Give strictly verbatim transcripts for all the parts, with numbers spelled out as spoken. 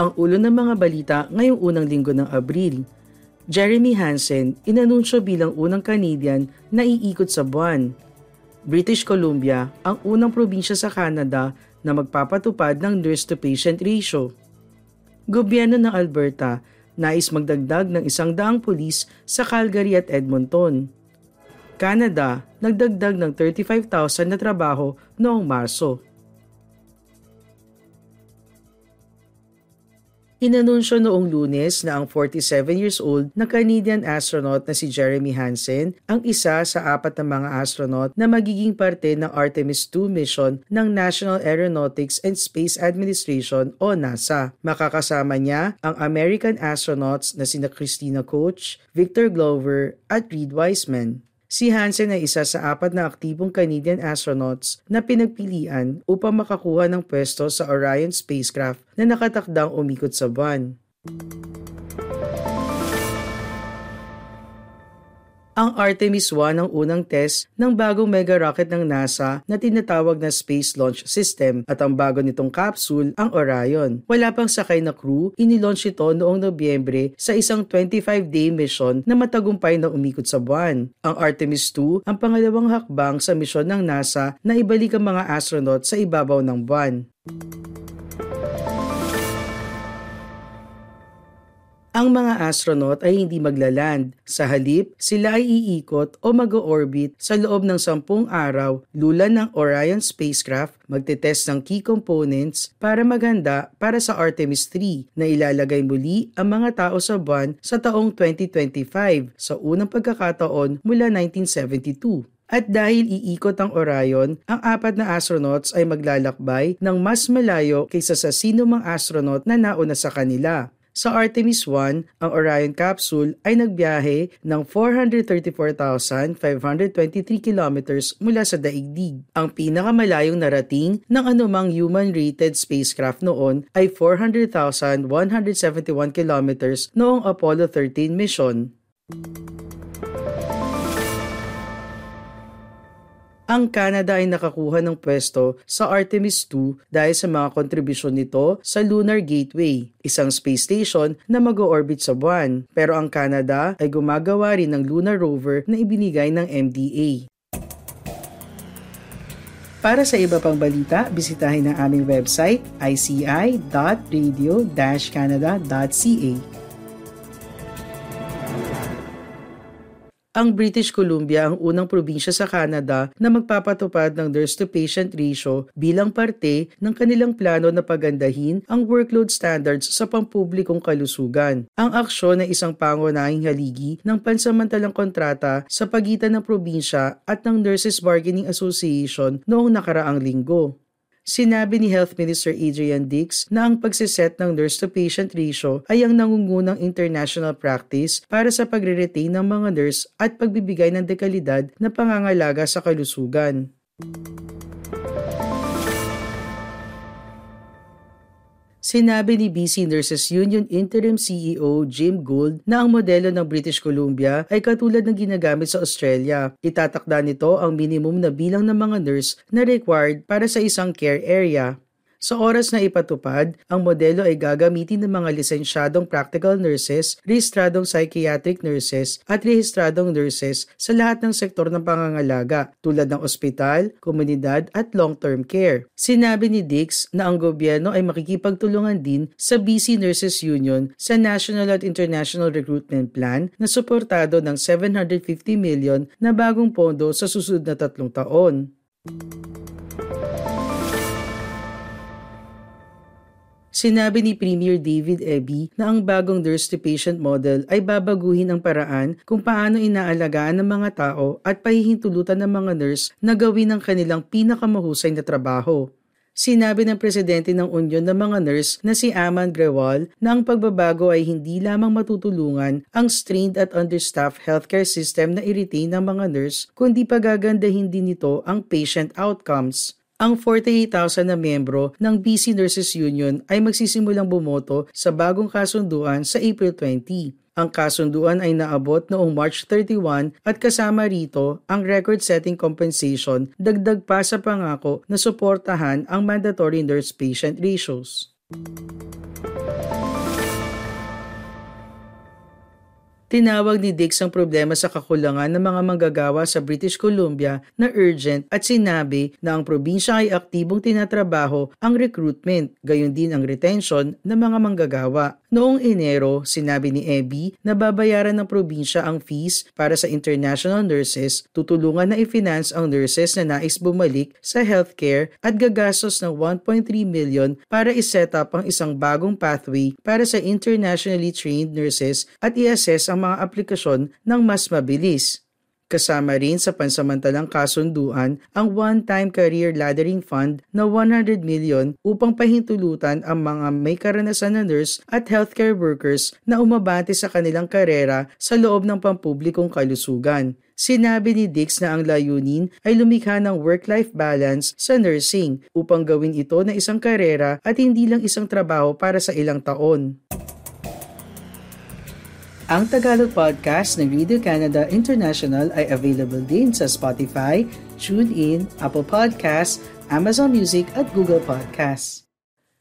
Ang ulo ng mga balita ngayong unang linggo ng Abril. Jeremy Hansen inanunsyo bilang unang Canadian na iikot sa buwan. British Columbia ang unang probinsya sa Canada na magpapatupad ng nurse-to-patient ratio. Gobyerno ng Alberta nais magdagdag ng isang daang pulis sa Calgary at Edmonton. Canada nagdagdag ng thirty-five thousand na trabaho noong Marso. Inanunsyo noong Lunes na ang forty-seven years old na Canadian astronaut na si Jeremy Hansen ang isa sa apat na mga astronaut na magiging parte ng Artemis two mission ng National Aeronautics and Space Administration o NASA. Makakasama niya ang American astronauts na sina Christina Koch, Victor Glover at Reed Wiseman. Si Hansen ay isa sa apat na aktibong Canadian astronauts na pinagpilian upang makakuha ng pwesto sa Orion spacecraft na nakatakdang umikot sa buwan. Ang Artemis one ang unang test ng bagong mega rocket ng NASA na tinatawag na Space Launch System at ang bago nitong capsule ang Orion. Wala pang sakay na crew, inilaunch ito noong Nobyembre sa isang twenty-five day mission na matagumpay na umikot sa buwan. Ang Artemis two ang pangalawang hakbang sa misyon ng NASA na ibalik ang mga astronaut sa ibabaw ng buwan. Ang mga astronaut ay hindi maglaland. Sa halip, sila ay iikot o mag-orbit sa loob ng sampung araw lula ng Orion spacecraft, magtetest ng key components para maghanda para sa Artemis three na ilalagay muli ang mga tao sa buwan sa taong twenty twenty-five sa unang pagkakataon mula nineteen seventy-two. At dahil iikot ang Orion, ang apat na astronauts ay maglalakbay ng mas malayo kaysa sa sinumang astronaut na nauna sa kanila. Sa Artemis one, ang Orion capsule ay nagbiyahe ng four hundred thirty-four thousand five hundred twenty-three kilometers mula sa daigdig. Ang pinakamalayong narating ng anumang human-rated spacecraft noon ay four hundred thousand one hundred seventy-one kilometers noong Apollo thirteen mission. Ang Canada ay nakakuha ng pwesto sa Artemis two dahil sa mga kontribusyon nito sa Lunar Gateway, isang space station na mag-o-orbit sa buwan. Pero ang Canada ay gumagawa rin ng lunar rover na ibinigay ng M D A. Para sa iba pang balita, bisitahin ang aming website i c i dot radio dash canada dot c a. Ang British Columbia ang unang probinsya sa Canada na magpapatupad ng nurse-to-patient ratio bilang parte ng kanilang plano na pagandahin ang workload standards sa pampublikong kalusugan. Ang aksyon ay isang pangunahing haligi ng pansamantalang kontrata sa pagitan ng probinsya at ng Nurses Bargaining Association noong nakaraang linggo. Sinabi ni Health Minister Adrian Dix na ang pagsiset ng nurse-to-patient ratio ay ang nangungunang international practice para sa pagre-retain ng mga nurse at pagbibigay ng dekalidad na pangangalaga sa kalusugan. Sinabi ni B C Nurses Union Interim C E O Jim Gould na ang modelo ng British Columbia ay katulad ng ginagamit sa Australia. Itatakda nito ang minimum na bilang ng mga nurse na required para sa isang care area. Sa oras na ipatupad, ang modelo ay gagamitin ng mga lisensyadong practical nurses, rehistradong psychiatric nurses at rehistradong nurses sa lahat ng sektor ng pangangalaga tulad ng ospital, komunidad at long-term care. Sinabi ni Dix na ang gobyerno ay makikipagtulungan din sa B C Nurses Union sa National at International Recruitment Plan na suportado ng seven hundred fifty million na bagong pondo sa susunod na tatlong taon. Sinabi ni Premier David Eby na ang bagong nurse-to-patient model ay babaguhin ang paraan kung paano inaalagaan ng mga tao at pahihintulutan ng mga nurse na gawin ang kanilang pinakamahusay na trabaho. Sinabi ng presidente ng Union ng mga nurse na si Aman Grewal na ang pagbabago ay hindi lamang matutulungan ang strained at understaffed healthcare system na i-retain ng mga nurse, kundi pagagandahin din nito ang patient outcomes. Ang forty-eight thousand na miyembro ng B C Nurses Union ay magsisimulang bumoto sa bagong kasunduan sa April twentieth. Ang kasunduan ay naabot noong March thirty-first at kasama rito ang record-setting compensation, dagdag pa sa pangako na suportahan ang mandatory nurse-patient ratios. Tinawag ni Dix ang problema sa kakulangan ng mga manggagawa sa British Columbia na urgent at sinabi na ang probinsya ay aktibong tinatrabaho ang recruitment, gayon din ang retention ng mga manggagawa. Noong Enero, sinabi ni Eby na babayaran ng probinsya ang fees para sa international nurses, tutulungan na i-finance ang nurses na nais bumalik sa healthcare at gagastos ng one point three million para i-set up ang isang bagong pathway para sa internationally trained nurses at i-assess ang mga aplikasyon ng mas mabilis. Kasama rin sa pansamantalang kasunduan ang one-time career laddering fund na one hundred million upang pahintulutan ang mga may karanasan na nurse at healthcare workers na umabante sa kanilang karera sa loob ng pampublikong kalusugan. Sinabi ni Dix na ang layunin ay lumikha ng work-life balance sa nursing upang gawin ito na isang karera at hindi lang isang trabaho para sa ilang taon. Ang Tagalog podcast ng Radio Canada International ay available din sa Spotify, TuneIn, Apple Podcasts, Amazon Music at Google Podcasts.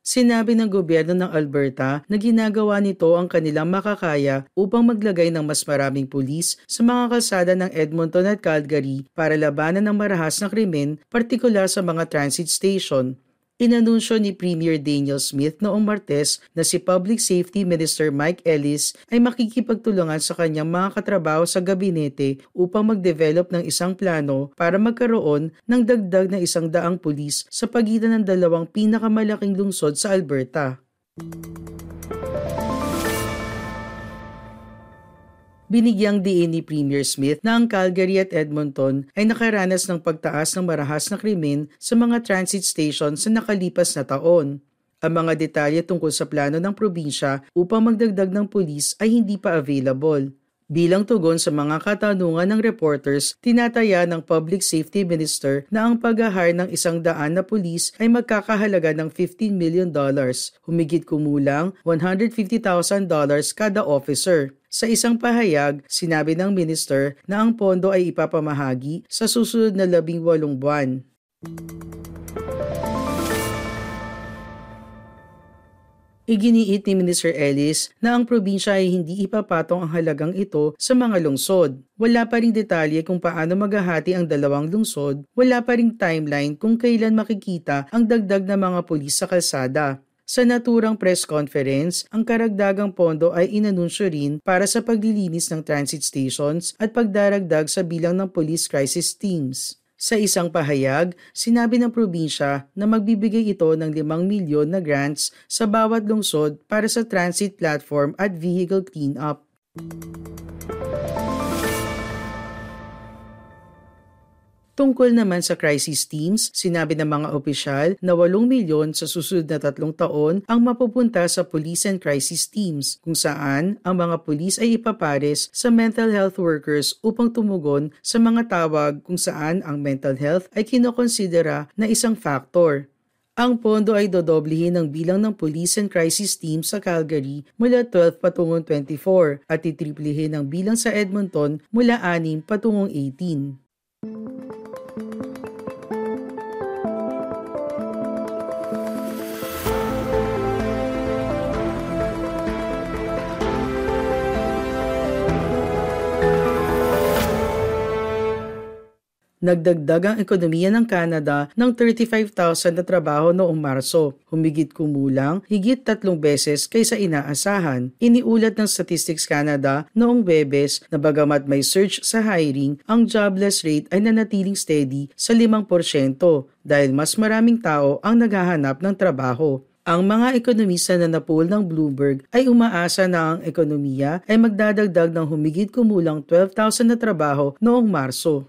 Sinabi ng gobyerno ng Alberta na ginagawa nito ang kanilang makakaya upang maglagay ng mas maraming pulis sa mga kalsada ng Edmonton at Calgary para labanan ng marahas na krimen, partikular sa mga transit station. Inanunsyo ni Premier Daniel Smith noong Martes na si Public Safety Minister Mike Ellis ay makikipagtulungan sa kanyang mga katrabaho sa gabinete upang mag-develop ng isang plano para magkaroon ng dagdag na isang daang pulis sa pagitan ng dalawang pinakamalaking lungsod sa Alberta. Binigyang diin ni Premier Smith na ang Calgary at Edmonton ay nakaranas ng pagtaas ng marahas na krimen sa mga transit station sa nakalipas na taon. Ang mga detalye tungkol sa plano ng probinsya upang magdagdag ng pulis ay hindi pa available. Bilang tugon sa mga katanungan ng reporters, tinataya ng Public Safety Minister na ang pag-hire ng isang daan na pulis ay magkakahalaga ng fifteen million dollars, humigit kumulang one hundred fifty thousand dollars kada officer. Sa isang pahayag, sinabi ng minister na ang pondo ay ipapamahagi sa susunod na labing walong buwan. Iginiit ni Minister Ellis na ang probinsya ay hindi ipapatong ang halagang ito sa mga lungsod. Wala pa rin detalye kung paano maghahati ang dalawang lungsod, wala pa rin timeline kung kailan makikita ang dagdag na mga pulis sa kalsada. Sa naturang press conference, ang karagdagang pondo ay inanunsyo rin para sa paglilinis ng transit stations at pagdaragdag sa bilang ng police crisis teams. Sa isang pahayag, sinabi ng probinsya na magbibigay ito ng limang milyon na grants sa bawat lungsod para sa transit platform at vehicle clean-up. Tungkol naman sa crisis teams, sinabi ng mga opisyal na walong milyon sa susunod na tatlong taon ang mapupunta sa police and crisis teams, kung saan ang mga pulis ay ipapares sa mental health workers upang tumugon sa mga tawag kung saan ang mental health ay kinokonsidera na isang factor. Ang pondo ay dodoblihin ang bilang ng police and crisis team sa Calgary mula twelve patungong twenty-four at titriplihin ang bilang sa Edmonton mula six patungong eighteen. Nagdagdag ang ekonomiya ng Canada ng thirty-five thousand na trabaho noong Marso, humigit kumulang higit tatlong beses kaysa inaasahan. Iniulat ng Statistics Canada noong Webes na bagamat may surge sa hiring, ang jobless rate ay nanatiling steady sa five percent dahil mas maraming tao ang naghahanap ng trabaho. Ang mga ekonomista na napool ng Bloomberg ay umaasa na ang ekonomiya ay magdadagdag ng humigit kumulang twelve thousand na trabaho noong Marso.